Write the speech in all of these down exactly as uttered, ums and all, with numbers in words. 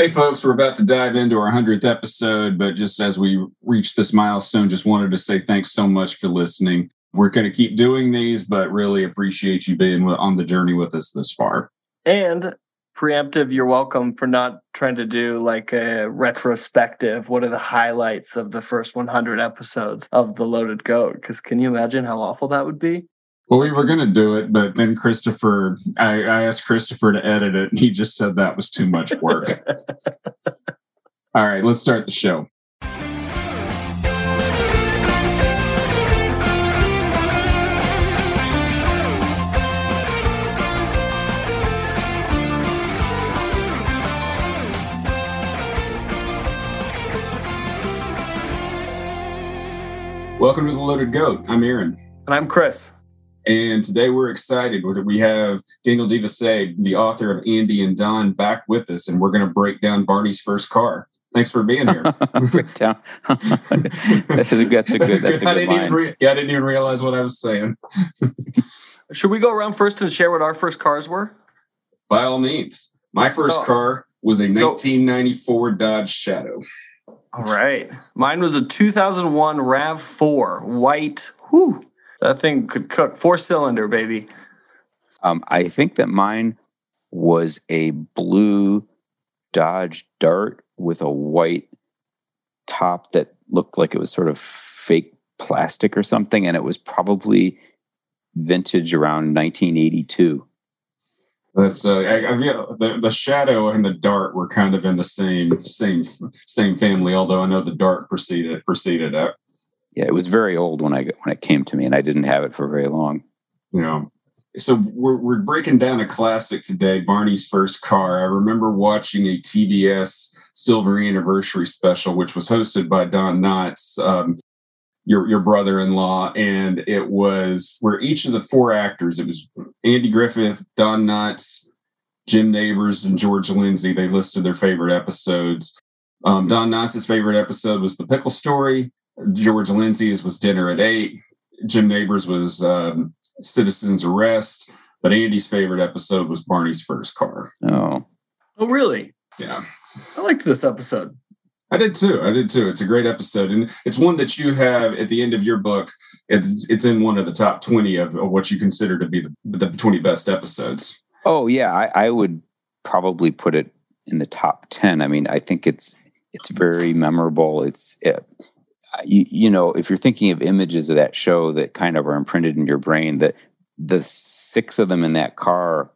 Hey, folks, we're about to dive into our hundredth episode, but just as we reach this milestone, just wanted to say thanks so much for listening. We're going to keep doing these, but really appreciate you being on the journey with us this far. And preemptive, you're welcome for not trying to do like a retrospective. What are the highlights of the first one hundred episodes of The Loaded Goat? Because can you imagine how awful that would be? Well, we were going to do it, but then Christopher, I, I asked Christopher to edit it, and he just said that was too much work. All right, let's start the show. Welcome to The Loaded Goat. I'm Aaron. And I'm Chris. And today we're excited. We have Daniel de Visé, the author of Andy and Don, back with us, and we're going to break down Barney's First Car. Thanks for being here. break down. that's a, that's a good. That's a good I didn't line. Even re- yeah, I didn't even realize what I was saying. Should we go around first and share what our first cars were? By all means. My first oh. car was a nineteen ninety-four Dodge Shadow. All right. Mine was a two thousand one RAV four, white. Whew. That thing could cook. Four-cylinder, baby. Um, I think that mine was a blue Dodge Dart with a white top that looked like it was sort of fake plastic or something, and it was probably vintage around nineteen eighty-two. That's uh, I, I, you know, the the Shadow and the Dart were kind of in the same same same family, although I know the Dart preceded preceded it. Yeah, it was very old when I when it came to me, and I didn't have it for very long. Yeah. So we're we're breaking down a classic today, Barney's First Car. I remember watching a T B S Silver Anniversary special, which was hosted by Don Knotts, um, your your brother-in-law, and it was where each of the four actors, it was Andy Griffith, Don Knotts, Jim Nabors, and George Lindsay. They listed their favorite episodes. Um, Don Knotts' favorite episode was The Pickle Story. George Lindsay's was Dinner at Eight. Jim Nabors was um, Citizen's Arrest. But Andy's favorite episode was Barney's First Car. Oh. Oh, really? Yeah. I liked this episode. I did too. I did too. It's a great episode. And it's one that you have at the end of your book. It's, it's in one of the top twenty of, of what you consider to be the, the twenty best episodes. Oh, yeah. I, I would probably put it in the top ten. I mean, I think it's it's very memorable. It's... It, You, you know, if you're thinking of images of that show that kind of are imprinted in your brain, that the six of them in that car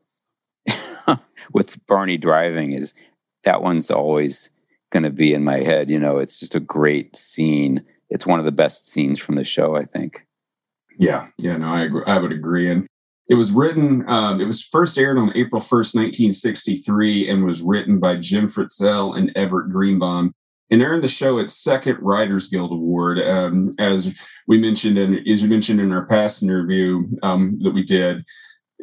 with Barney driving is that one's always going to be in my head. You know, it's just a great scene. It's one of the best scenes from the show, I think. Yeah. Yeah, no, I agree. I would agree. And it was written, um, it was first aired on April first, nineteen sixty-three, and was written by Jim Fritzell and Everett Greenbaum. And earned the show its second Writers Guild Award, um, as we mentioned, and as you mentioned in our past interview um, that we did.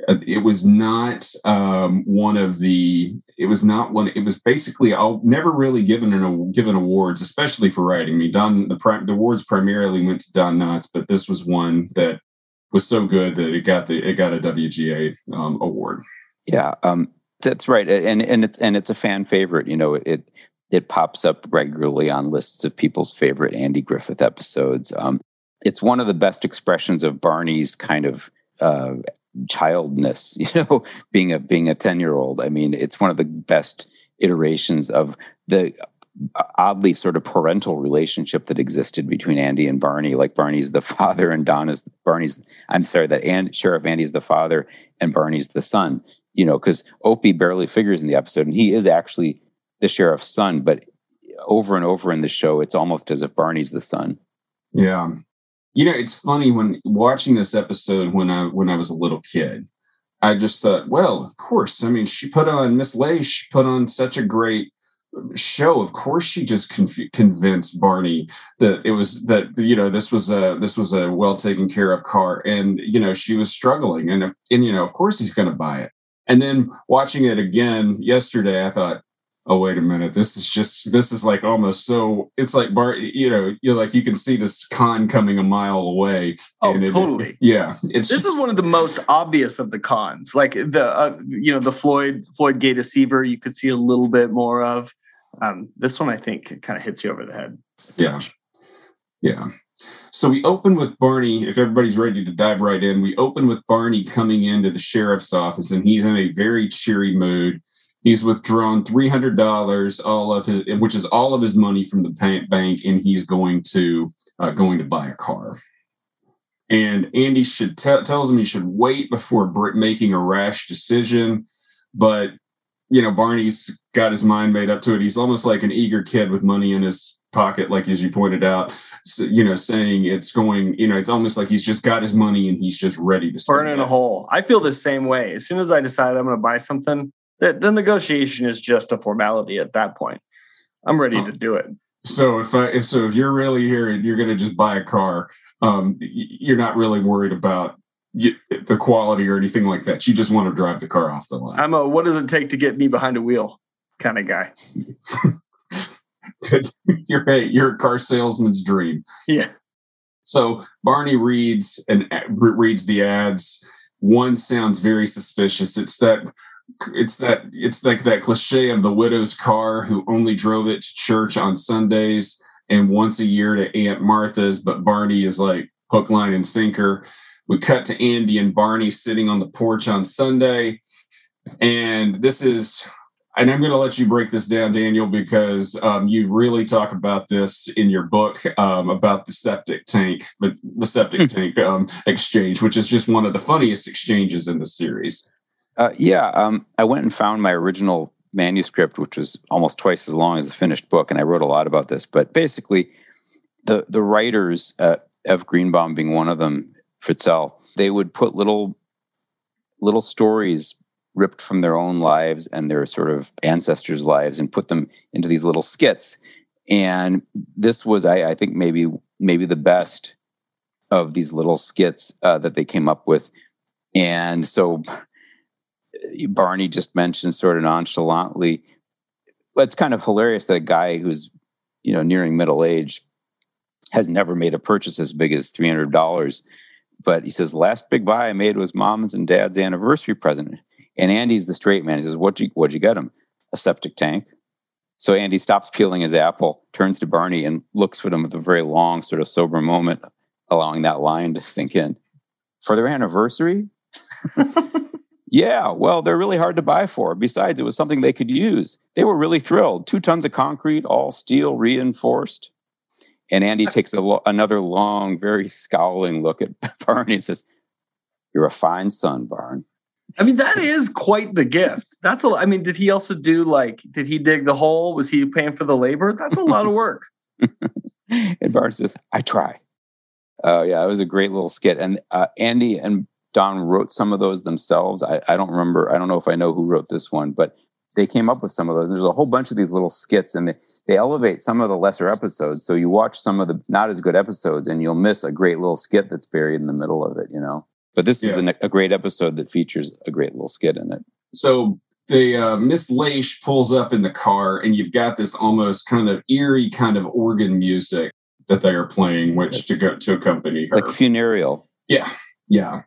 It was not um, one of the. It was not one. It was basically I'll never really given an given awards, especially for writing. I mean, Don the, the awards primarily went to Don Knotts, but this was one that was so good that it got the it got a W G A um, award. Yeah, um, that's right, and and it's and it's a fan favorite. You know, it. it It pops up regularly on lists of people's favorite Andy Griffith episodes. Um, it's one of the best expressions of Barney's kind of uh, childness, you know, being a being a ten-year-old. I mean, it's one of the best iterations of the oddly sort of parental relationship that existed between Andy and Barney. Like Barney's the father and Don is Barney's. I'm sorry, that and Sheriff Andy's the father and Barney's the son. You know, because Opie barely figures in the episode, and he is actually the sheriff's son, but over and over in the show, it's almost as if Barney's the son. Yeah. You know, it's funny when watching this episode, when I, when I was a little kid, I just thought, well, of course, I mean, she put on Miss Lay, she put on such a great show. Of course, she just conf- convinced Barney that it was that, you know, this was a, this was a well taken care of car, and, you know, she was struggling, and, and, you know, of course he's going to buy it. And then watching it again yesterday, I thought, oh, wait a minute. This is just, this is like almost so, it's like, Bar, you know, you're like, you can see this con coming a mile away. Oh, and it, totally. Yeah. It's this just, is one of the most obvious of the cons. Like the, uh, you know, the Floyd, Floyd Gay deceiver, you could see a little bit more of. Um, this one, I think, kind of hits you over the head. Yeah. Yeah. So we open with Barney. If everybody's ready to dive right in, we open with Barney coming into the sheriff's office, and he's in a very cheery mood. He's withdrawn three hundred dollars, all of his, which is all of his money from the bank, and he's going to uh, going to buy a car. And Andy should t- tells him he should wait before making a rash decision, but you know, Barney's got his mind made up to it. He's almost like an eager kid with money in his pocket, like as you pointed out, so, you know, saying it's going, you know, it's almost like he's just got his money and he's just ready to spend. Burning a hole. I feel the same way. As soon as I decide I'm going to buy something, that the negotiation is just a formality at that point. I'm ready oh. to do it. So if I, if so, if you're really here and you're going to just buy a car, um, you're not really worried about You, the quality or anything like that. You just want to drive the car off the line. I'm a what does it take to get me behind a wheel kind of guy. you're, a, you're a car salesman's dream. Yeah. So Barney reads and reads the ads. One sounds very suspicious. It's that it's that it's like that cliche of the widow's car who only drove it to church on Sundays and once a year to Aunt Martha's. But Barney is like hook, line, and sinker. We cut to Andy and Barney sitting on the porch on Sunday. And this is, and I'm going to let you break this down, Daniel, because um, you really talk about this in your book um, about the septic tank, but the septic tank um, exchange, which is just one of the funniest exchanges in the series. Uh, yeah. Um, I went and found my original manuscript, which was almost twice as long as the finished book. And I wrote a lot about this, but basically the, the writers uh, of Greenbaum being one of them, Fritzell, they would put little little stories ripped from their own lives and their sort of ancestors' lives and put them into these little skits. And this was, I, I think, maybe maybe the best of these little skits uh, that they came up with. And so Barney just mentioned sort of nonchalantly, well, it's kind of hilarious that a guy who's, you know, nearing middle age has never made a purchase as big as three hundred dollars. But he says, last big buy I made was mom's and dad's anniversary present. And Andy's the straight man. He says, what'd you, what'd you get him? A septic tank. So Andy stops peeling his apple, turns to Barney, and looks at him with a very long, sort of sober moment, allowing that line to sink in. For their anniversary? Yeah, well, they're really hard to buy for. Besides, it was something they could use. They were really thrilled. Two tons of concrete, all steel reinforced. And Andy takes a lo- another long, very scowling look at Barney and says, you're a fine son, Barn. I mean, that is quite the gift. That's a. I mean, did he also do like, did he dig the hole? Was he paying for the labor? That's a lot of work. And Barn says, I try. Oh, uh, yeah, it was a great little skit. And uh, Andy and Don wrote some of those themselves. I, I don't remember. I don't know if I know who wrote this one, but they came up with some of those. And there's a whole bunch of these little skits, and they, they elevate some of the lesser episodes. So you watch some of the not as good episodes and you'll miss a great little skit that's buried in the middle of it, you know. But this yeah. is an, a great episode that features a great little skit in it. So the uh, Miss Leish pulls up in the car, and you've got this almost kind of eerie kind of organ music that they are playing, which it's, to go to accompany her. Like funereal. Yeah, yeah.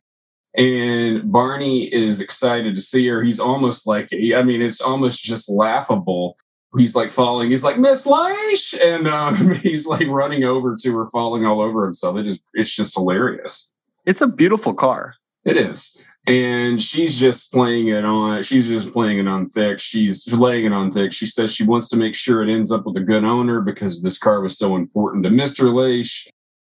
And Barney is excited to see her. He's almost like, I mean, it's almost just laughable. He's like falling. He's like, Miss Leish. And um, he's like running over to her, falling all over himself. It is, it's just hilarious. It's a beautiful car. It is. And she's just playing it on. She's just playing it on thick. She's laying it on thick. She says she wants to make sure it ends up with a good owner because this car was so important to Mister Leish.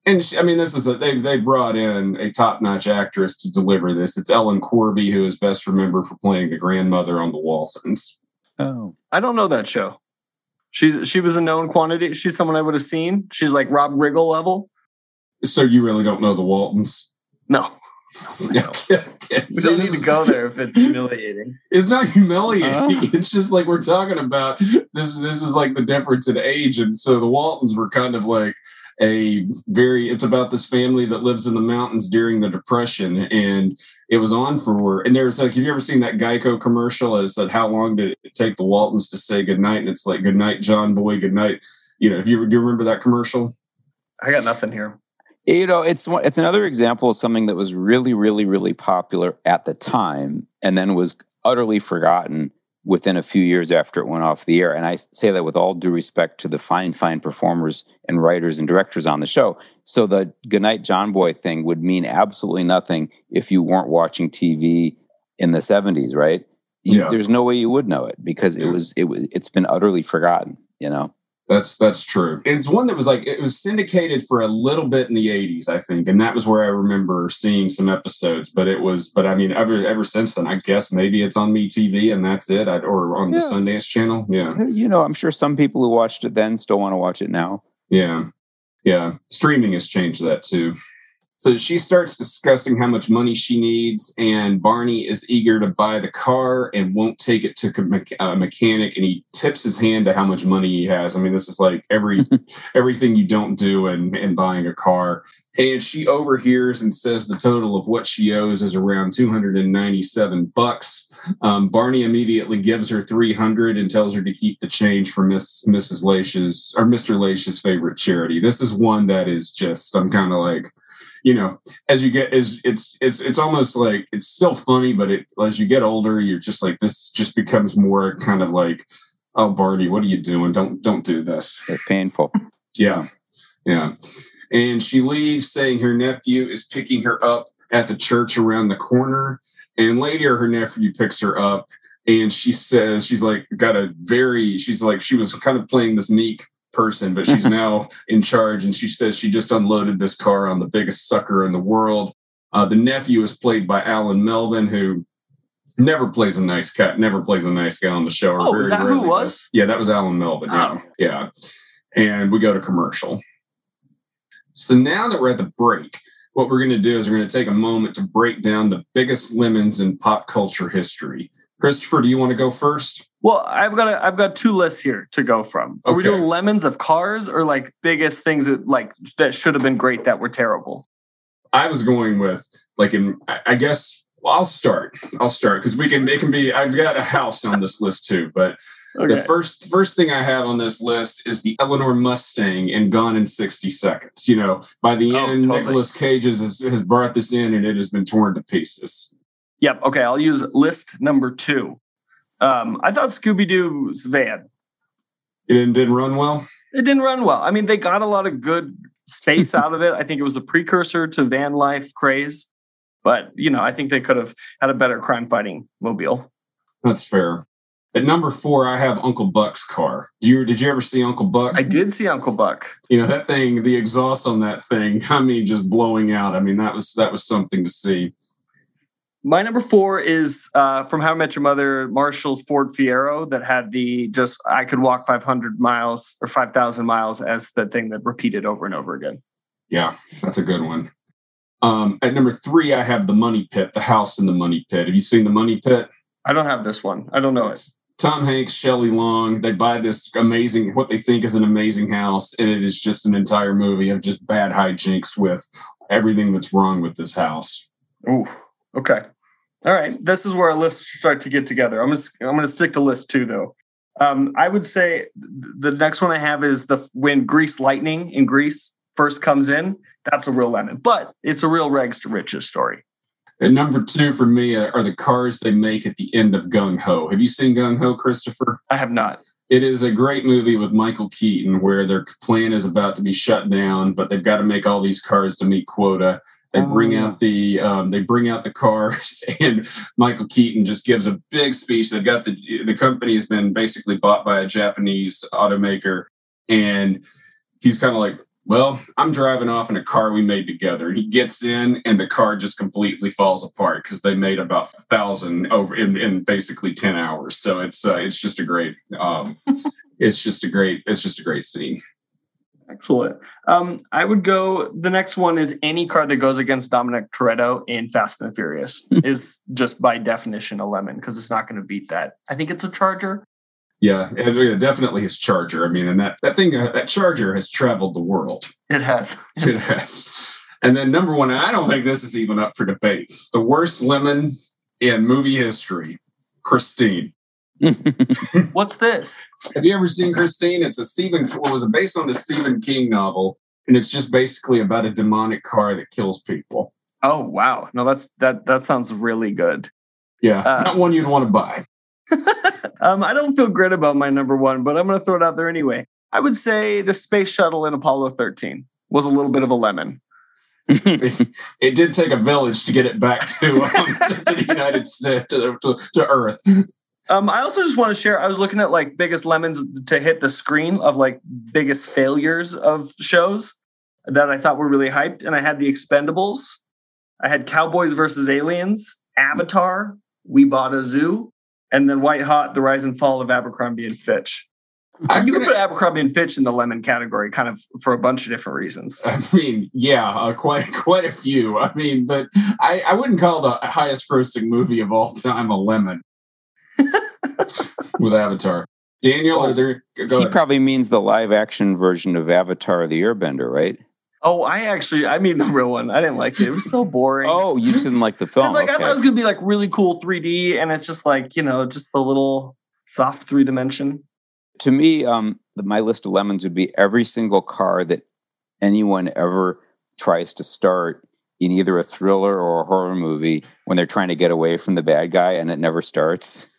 And she, I mean, this is a, they they brought in a top-notch actress to deliver this. It's Ellen Corby, who is best remembered for playing the grandmother on The Waltons. Oh, I don't know that show. She's she was a known quantity. She's someone I would have seen. She's like Rob Riggle level. So you really don't know The Waltons? No. No. Yeah. We don't need to go there if it's humiliating. It's not humiliating. Uh-huh. It's just like we're talking about this. This is like the difference in age, and so The Waltons were kind of like. A very, it's about this family that lives in the mountains during the Depression, and it was on for, and there's like, have you ever seen that Geico commercial? It said, how long did it take the Waltons to say goodnight? And it's like, goodnight, John Boy, goodnight. You know, if you do you remember that commercial? I got nothing here. You know, it's it's another example of something that was really, really, really popular at the time and then was utterly forgotten within a few years after it went off the air. And I say that with all due respect to the fine, fine performers and writers and directors on the show. So the Goodnight John Boy thing would mean absolutely nothing if you weren't watching T V in the seventies, right? You, yeah. There's no way you would know it because it was, it was, it's been utterly forgotten, you know? That's, that's true. It's one that was like, it was syndicated for a little bit in the eighties, I think. And that was where I remember seeing some episodes, but it was, but I mean, ever, ever since then, I guess maybe it's on MeTV and that's it. I'd, or on yeah. the Sundance Channel. Yeah. You know, I'm sure some people who watched it then still want to watch it now. Yeah. Yeah. Streaming has changed that too. So she starts discussing how much money she needs, and Barney is eager to buy the car and won't take it to a mechanic, and he tips his hand to how much money he has. I mean, this is like every everything you don't do in, in buying a car. And she overhears and says the total of what she owes is around two hundred ninety-seven bucks. Um, Barney immediately gives her three hundred and tells her to keep the change for Miss Missus Leish's or Mister Leish's favorite charity. This is one that is just, I'm kind of like, you know, as you get, is it's it's it's almost like it's still funny, but it, as you get older, you're just like, this just becomes more kind of like, oh, Barney, what are you doing? Don't don't do this. They're painful. Yeah, yeah. And she leaves, saying her nephew is picking her up at the church around the corner. And later, her nephew picks her up, and she says she's like got a very she's like she was kind of playing this meek person, but she's now in charge, and she says she just unloaded this car on the biggest sucker in the world. Uh, the nephew is played by Alan Melvin, who never plays a nice guy, never plays a nice guy on the show. Oh, is that who it was? Yeah, that was Alan Melvin. Oh. Yeah, yeah. And we go to commercial. So now that we're at the break, what we're going to do is we're going to take a moment to break down the biggest lemons in pop culture history. Christopher, do you want to go first? Well, I've got a, I've got two lists here to go from. Are okay. we doing lemons of cars or like biggest things that like that should have been great that were terrible? I was going with like in I guess well, I'll start. I'll start because we can. It can be. I've got a house on this list too. But okay. the first first thing I have on this list is the Eleanor Mustang and Gone in sixty seconds. You know, by the oh, end, totally. Nicolas Cage has, has brought this in, and it has been torn to pieces. Yep. Okay. I'll use list number two. Um, I thought Scooby-Doo's van. It didn't, didn't run well? It didn't run well. I mean, they got a lot of good space out of it. I think it was a precursor to van life craze. But, you know, I think they could have had a better crime-fighting mobile. That's fair. At number four, I have Uncle Buck's car. Did you, did you ever see Uncle Buck? I did see Uncle Buck. You know, that thing, the exhaust on that thing, I mean, just blowing out. I mean, that was that was something to see. My number four is uh, from How I Met Your Mother, Marshall's Ford Fiero that had the just, I could walk five hundred miles or five thousand miles as the thing that repeated over and over again. Yeah, that's a good one. Um, at number three, I have The Money Pit, the house in The Money Pit. Have you seen The Money Pit? I don't have this one. I don't know it's, it. Tom Hanks, Shelley Long, they buy this amazing, what they think is an amazing house, and it is just an entire movie of just bad hijinks with everything that's wrong with this house. Ooh. Okay. All right. This is where our lists start to get together. I'm going to, I'm going to stick to list two, though. Um, I would say the next one I have is the when Grease Lightning in Grease first comes in. That's a real lemon, but it's a real rags to riches story. And number two for me are the cars they make at the end of Gung Ho. Have you seen Gung Ho, Christopher? I have not. It is a great movie with Michael Keaton where their plant is about to be shut down, but they've got to make all these cars to meet quota. They bring out the um, they bring out the cars, and Michael Keaton just gives a big speech. They've got the the company has been basically bought by a Japanese automaker, and he's kind of like, "Well, I'm driving off in a car we made together." And he gets in, and the car just completely falls apart because they made about a thousand over in, in basically ten hours. So it's uh, it's just a great um, it's just a great it's just a great scene. Excellent. Um, I would go, the next one is any car that goes against Dominic Toretto in Fast and the Furious is just by definition a lemon because it's not going to beat that. I think it's a Charger. Yeah, it definitely his Charger. I mean, and that, that thing, uh, that Charger has traveled the world. It has. It has. And then number one, and I don't think this is even up for debate, the worst lemon in movie history, Christine. What's this? Have you ever seen Christine? It's a Stephen. Well, it was based on the Stephen King novel, and it's just basically about a demonic car that kills people. Oh wow! No, that's that. That sounds really good. Yeah, uh, not one you'd want to buy. um, I don't feel great about my number one, but I'm going to throw it out there anyway. I would say the space shuttle in Apollo thirteen was a little bit of a lemon. it, it did take a village to get it back to, um, to the United States, to, to, to Earth. Um, I also just want to share, I was looking at like biggest lemons to hit the screen of like biggest failures of shows that I thought were really hyped. And I had The Expendables. I had Cowboys versus Aliens, Avatar, We Bought a Zoo, and then White Hot: The Rise and Fall of Abercrombie and Fitch. I'm you gonna, could put Abercrombie and Fitch in the lemon category, kind of for a bunch of different reasons. I mean, yeah, uh, quite quite a few. I mean, but I, I wouldn't call the highest-grossing movie of all time a lemon. With Avatar, Daniel, well, there, go he ahead. Probably means the live-action version of Avatar the Airbender, right? Oh, I actually, I mean the real one. I didn't like it. It was so boring. Oh, you didn't like the film? Like okay. I thought it was gonna be like really cool three D, and it's just like you know, just the little soft three dimension. To me, um, the, my list of lemons would be every single car that anyone ever tries to start in either a thriller or a horror movie when they're trying to get away from the bad guy and it never starts.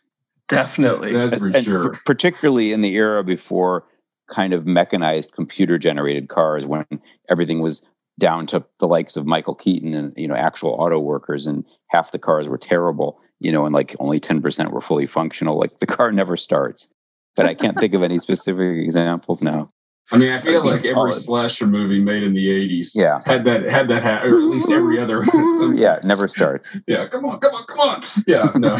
Definitely. That's for and, sure. And particularly in the era before kind of mechanized computer-generated cars when everything was down to the likes of Michael Keaton and, you know, actual auto workers and half the cars were terrible, you know, and like only ten percent were fully functional. Like the car never starts. But I can't think of any specific examples now. I mean, I feel I like every solid. slasher movie made in the eighties yeah. had that, had that, ha- or at least every other. yeah, it never starts. Yeah, come on, come on, come on. Yeah, no.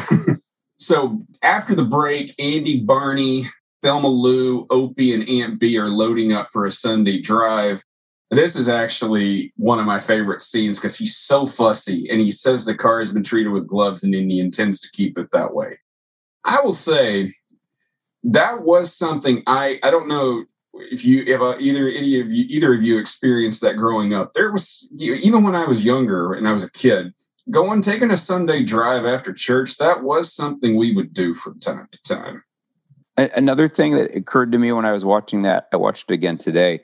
So after the break, Andy, Barney, Thelma Lou, Opie, and Aunt Bee are loading up for a Sunday drive. This is actually one of my favorite scenes because he's so fussy, and he says the car has been treated with gloves, and then he intends to keep it that way. I will say... That was something I, I don't know if you if uh, either any of you either of you experienced that growing up. There was even when I was younger and I was a kid going taking a Sunday drive after church. That was something we would do from time to time. Another thing that occurred to me when I was watching that, I watched it again today,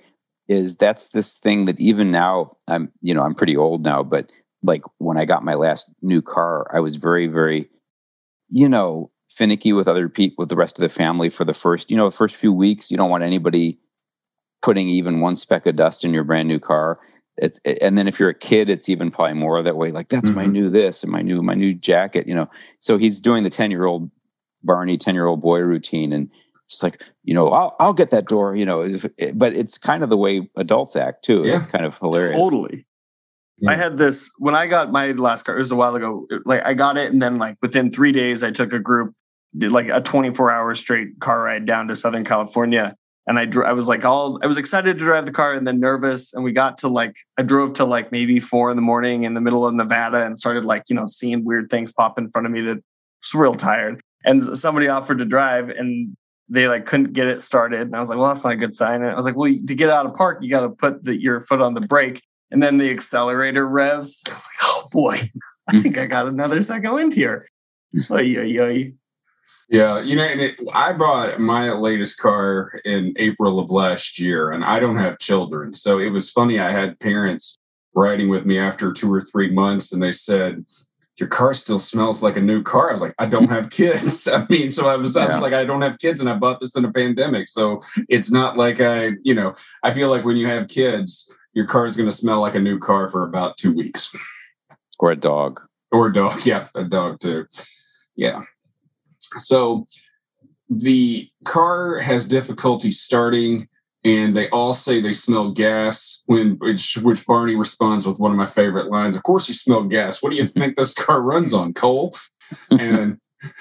is that's this thing that even now I'm you know I'm pretty old now, but like when I got my last new car, I was very very, you know. finicky with other people, with the rest of the family for the first, you know, first few weeks. You don't want anybody putting even one speck of dust in your brand new car. It's, and then if you're a kid, it's even probably more that way. Like that's mm-hmm. my new this and my new, my new jacket, you know? So he's doing the ten year old Barney, ten year old boy routine. And just like, you know, I'll, I'll get that door, you know, it's, it, but it's kind of the way adults act too. Yeah. It's kind of hilarious. Totally. Yeah. I had this when I got my last car. It was a while ago. Like I got it, and then like within three days, I took a group, did like a twenty-four hour straight car ride down to Southern California, and I dro- I was like all I was excited to drive the car, and then nervous. And we got to like I drove to like maybe four in the morning in the middle of Nevada, and started like you know seeing weird things pop in front of me that was real tired. And somebody offered to drive, and they like couldn't get it started. And I was like, well, that's not a good sign. And I was like, well, to get out of park, you got to put the, your foot on the brake. And then the accelerator revs. I was like, oh boy, I think I got another second wind here. Oy, oy, oy. Yeah, you know, and it, I bought my latest car in April of last year, and I don't have children. So it was funny. I had parents riding with me after two or three months, and they said, your car still smells like a new car. I was like, I don't have kids. I mean, so I was, I was yeah. like, I don't have kids, and I bought this in a pandemic. So it's not like I, you know, I feel like when you have kids, your car is going to smell like a new car for about two weeks. Or a dog. Or a dog. Yeah, a dog too. Yeah. So the car has difficulty starting, and they all say they smell gas, when which, which Barney responds with one of my favorite lines. Of course you smell gas. What do you think this car runs on, coal? And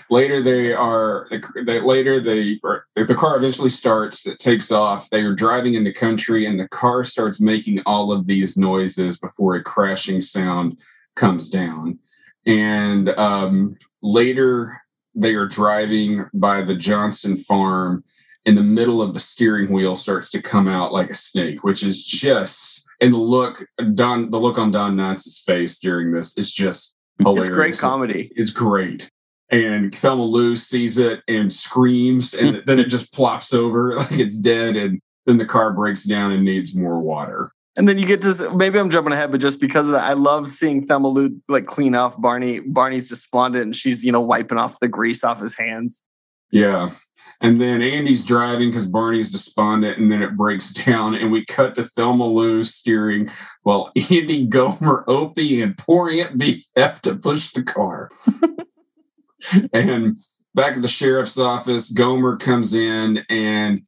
later they are they, later they the car eventually starts, it takes off, they are driving in the country, and the car starts making all of these noises before a crashing sound comes down. And um, later they are driving by the Johnson farm, and the middle of the steering wheel starts to come out like a snake, which is just and the look Don the look on Don Knotts' face during this is just hilarious. It's great comedy. It's great. And Thelma Lou sees it and screams, and then it just plops over like it's dead, and then the car breaks down and needs more water. And then you get to, maybe I'm jumping ahead, but just because of that, I love seeing Thelma Lou like clean off Barney. Barney's despondent, and she's, you know, wiping off the grease off his hands. Yeah. And then Andy's driving because Barney's despondent, and then it breaks down, and we cut to Thelma Lou steering while Andy, Gomer, Opie, and poor Aunt B have to push the car. And back at the sheriff's office, Gomer comes in, and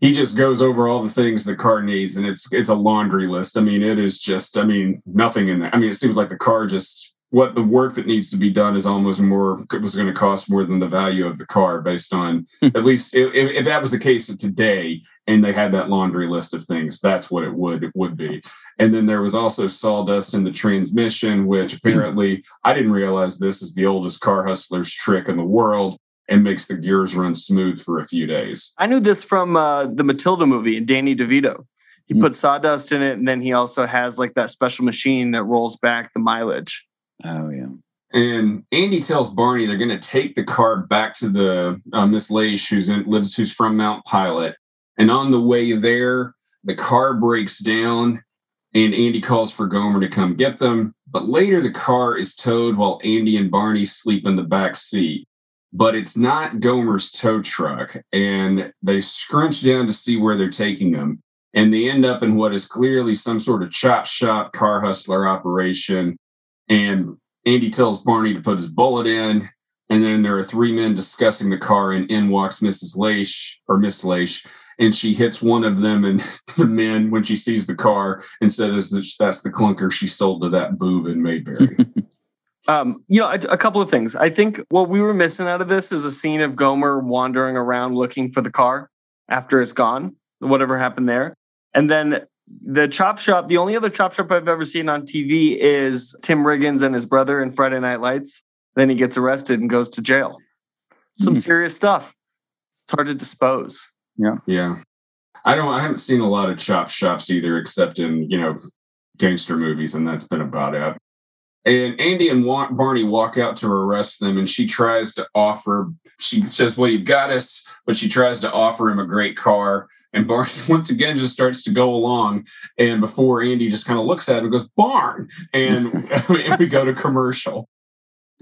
he just goes over all the things the car needs, and it's it's a laundry list. I mean, it is just, I mean, nothing in there. I mean, it seems like the car just... what the work that needs to be done is almost more, it was going to cost more than the value of the car based on, at least if, if that was the case of today and they had that laundry list of things, that's what it would, it would be. And then there was also sawdust in the transmission, which apparently I didn't realize this is the oldest car hustler's trick in the world and makes the gears run smooth for a few days. I knew this from uh, the Matilda movie and Danny DeVito. He put sawdust in it. And then he also has like that special machine that rolls back the mileage. Oh, yeah. And Andy tells Barney they're going to take the car back to the um, this lady who's, in, lives, who's from Mount Pilot. And on the way there, the car breaks down, and Andy calls for Gomer to come get them. But later, the car is towed while Andy and Barney sleep in the back seat. But it's not Gomer's tow truck, and they scrunch down to see where they're taking them. And they end up in what is clearly some sort of chop shop car hustler operation. And Andy tells Barney to put his bullet in. And then there are three men discussing the car, and in walks Missus Leish or Miss Leish. And she hits one of them and the men when she sees the car and says that's the clunker she sold to that boob in Mayberry. um, you know, a, a couple of things. I think what we were missing out of this is a scene of Gomer wandering around looking for the car after it's gone, whatever happened there. And then the chop shop, the only other chop shop I've ever seen on T V is Tim Riggins and his brother in Friday Night Lights. Then he gets arrested and goes to jail. Some mm. serious stuff. It's hard to dispose. Yeah. Yeah. I don't, I haven't seen a lot of chop shops either, except in, you know, gangster movies. And that's been about it. And Andy and Barney walk out to arrest them, and she tries to offer, she says, well, you've got us, but she tries to offer him a great car. And Barney, once again, just starts to go along. And before Andy just kind of looks at him and goes, Barn! And, and we go to commercial.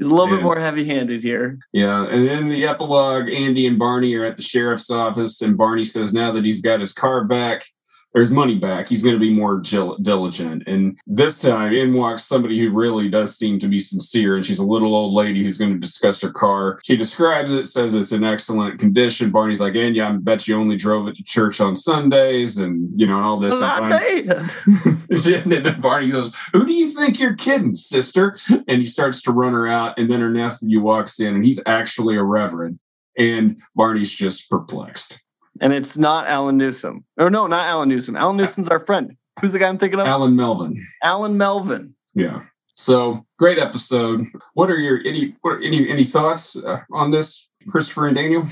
A little and, bit more heavy-handed here. Yeah. And then the epilogue, Andy and Barney are at the sheriff's office, and Barney says now that he's got his car back, there's money back, he's going to be more gil- diligent. And this time in walks somebody who really does seem to be sincere. And she's a little old lady who's going to discuss her car. She describes it, says it's in excellent condition. Barney's like, and yeah, I bet you only drove it to church on Sundays and, you know, and all this. And then Barney goes, who do you think you're kidding, sister? And he starts to run her out. And then her nephew walks in, and he's actually a reverend. And Barney's just perplexed. And it's not Alan Newsom. Or no, not Alan Newsom. Alan Newsom's our friend. Who's the guy I'm thinking of? Alan Melvin. Alan Melvin. Yeah. So great episode. What are your any what are any any thoughts uh, on this, Christopher and Daniel?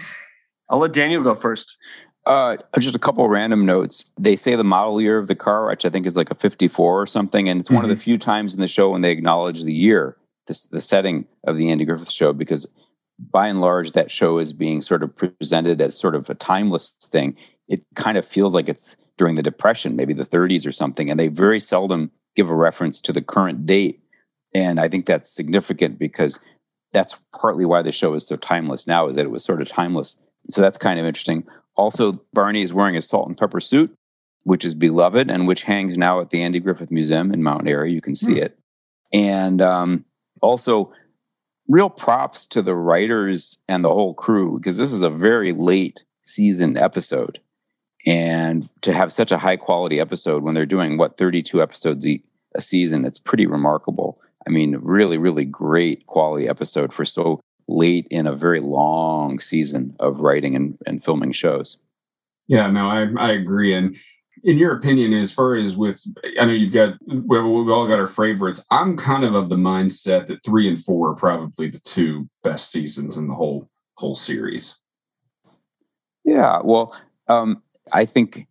I'll let Daniel go first. Uh, just a couple of random notes. They say the model year of the car, which I think is like a fifty-four or something, and it's mm-hmm. one of the few times in the show when they acknowledge the year, this, the setting of the Andy Griffith Show, because by and large, that show is being sort of presented as sort of a timeless thing. It kind of feels like it's during the Depression, maybe the thirties or something, and they very seldom give a reference to the current date. And I think that's significant because that's partly why the show is so timeless now, is that it was sort of timeless. So that's kind of interesting. Also, Barney is wearing a salt and pepper suit, which is beloved and which hangs now at the Andy Griffith Museum in Mountain Airy. You can see hmm. it. And um, also... real props to the writers and the whole crew, because this is a very late season episode. And to have such a high quality episode when they're doing, what, thirty-two episodes a season, it's pretty remarkable. I mean, really, really great quality episode for so late in a very long season of writing and, and filming shows. Yeah, no, I, I agree. And in your opinion, as far as with, I know you've got, we've all got our favorites. I'm kind of of the mindset that three and four are probably the two best seasons in the whole whole series. Yeah, well, um, I think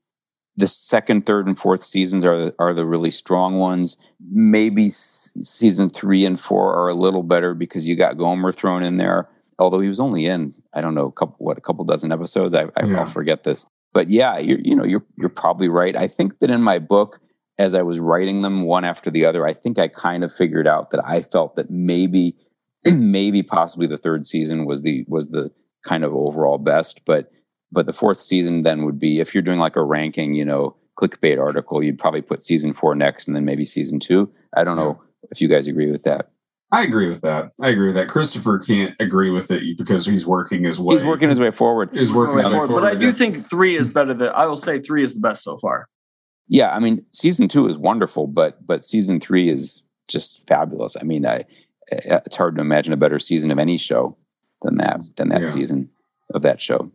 the second, third, and fourth seasons are the, are the really strong ones. Maybe s- season three and four are a little better because you got Gomer thrown in there. Although he was only in, I don't know, a couple, what a couple dozen episodes. I, I yeah. I'll forget this. But yeah, you're, you know, you're you're probably right. I think that in my book, as I was writing them one after the other, I think I kind of figured out that I felt that maybe, maybe possibly the third season was the was the kind of overall best. But but the fourth season then would be, if you're doing like a ranking, you know, clickbait article, you'd probably put season four next and then maybe season two. I don't know if you guys agree with that. I agree with that. I agree with that. Christopher can't agree with it because he's working his way. He's working his way forward. He's working his way forward. But I do think three is better than, I will say three is the best so far. Yeah. I mean, season two is wonderful, but, but season three is just fabulous. I mean, I, it's hard to imagine a better season of any show than that, than that yeah. season of that show.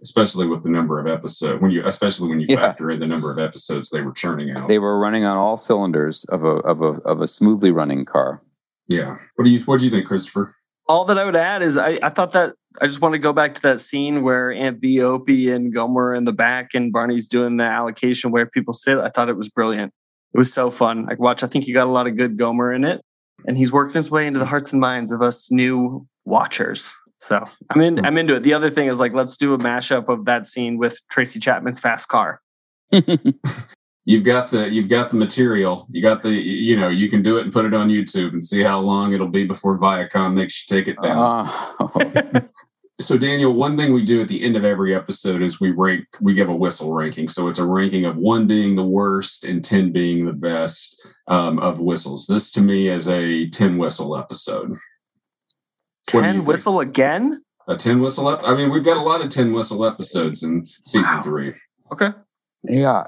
Especially with the number of episodes, when you, especially when you yeah. factor in the number of episodes they were churning out. They were running on all cylinders of a, of a, of a smoothly running car. Yeah. What do you, what do you think, Christopher? All that I would add is I, I thought that I just want to go back to that scene where Aunt Bea, Opie, and Gomer are in the back and Barney's doing the allocation where people sit. I thought it was brilliant. It was so fun. I watch, I think you got a lot of good Gomer in it, and he's working his way into the hearts and minds of us new watchers. So I'm in, I'm into it. The other thing is like, let's do a mashup of that scene with Tracy Chapman's Fast Car. You've got the, you've got the material. You got the, you know, you can do it and put it on YouTube and see how long it'll be before Viacom makes you take it down. Uh, so Daniel, one thing we do at the end of every episode is we rank, we give a whistle ranking. So it's a ranking of one being the worst and ten being the best um, of whistles. This to me is a ten whistle episode. ten whistle again? A ten whistle up. I mean, we've got a lot of ten whistle episodes in season wow. three. Okay. Yeah.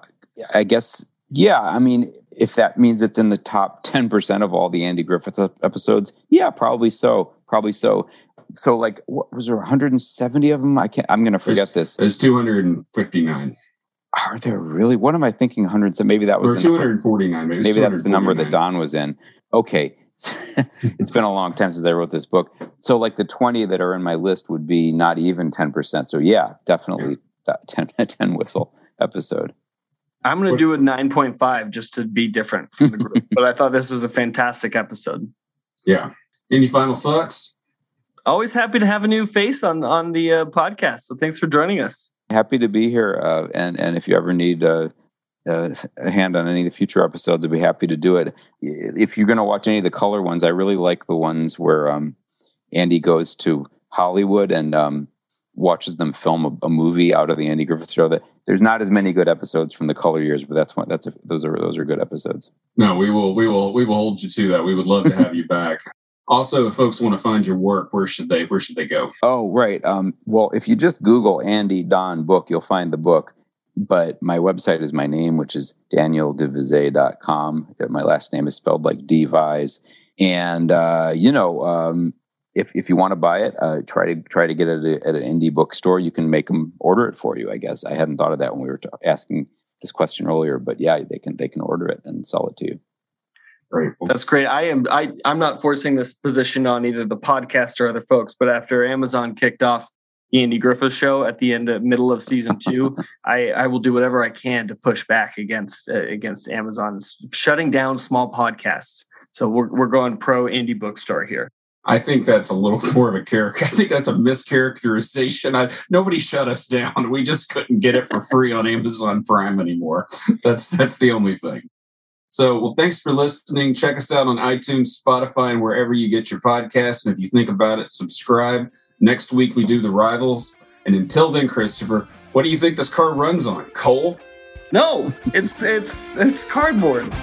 I guess, yeah. I mean, if that means it's in the top ten percent of all the Andy Griffith episodes, yeah, probably so. Probably so. So, like, what was there? one hundred seventy of them? I can't, I'm going to forget there's, this. There's two hundred fifty-nine. Are there really? What am I thinking? one hundred seventy? Maybe that was or the two hundred forty-nine. Number. Maybe, maybe that's the number that Don was in. Okay. It's been a long time since I wrote this book. So, like, the twenty that are in my list would be not even ten percent. So, yeah, definitely yeah. ten, ten whistle episode. I'm going to do a nine point five just to be different from the group. But I thought this was a fantastic episode. Yeah. Any final thoughts? Always happy to have a new face on, on the uh, podcast. So thanks for joining us. Happy to be here. Uh, and, and if you ever need uh, uh, a hand on any of the future episodes, I'd be happy to do it. If you're going to watch any of the color ones, I really like the ones where um, Andy goes to Hollywood and um, watches them film a, a movie out of the Andy Griffith Show. That there's not as many good episodes from the color years, but that's one. That's a, those are those are good episodes. No, we will we will we will hold you to that. We would love to have you back. Also, if folks want to find your work, where should they where should they go? Oh, right. Um, well, if you just Google Andy Don book, you'll find the book. But my website is my name, which is daniel de visé dot com. My last name is spelled like D-Vise. And uh, you know, um, if if you want to buy it, uh, try to try to get it at, a, at an indie bookstore. You can make them order it for you. I guess I hadn't thought of that when we were t- asking this question earlier, but yeah, they can they can order it and sell it to you. Great, that's great. I am I I'm not forcing this position on either the podcast or other folks, but after Amazon kicked off the Andy Griffith Show at the end of middle of season two, I I will do whatever I can to push back against uh, against Amazon's shutting down small podcasts. So we're we're going pro indie bookstore here. I think that's a little more of a character. I think that's a mischaracterization. I, nobody shut us down. We just couldn't get it for free on Amazon Prime anymore. That's that's the only thing. So, well, thanks for listening. Check us out on iTunes, Spotify, and wherever you get your podcasts. And if you think about it, subscribe. Next week, we do the rivals. And until then, Christopher, what do you think this car runs on? Coal? No, it's it's it's cardboard.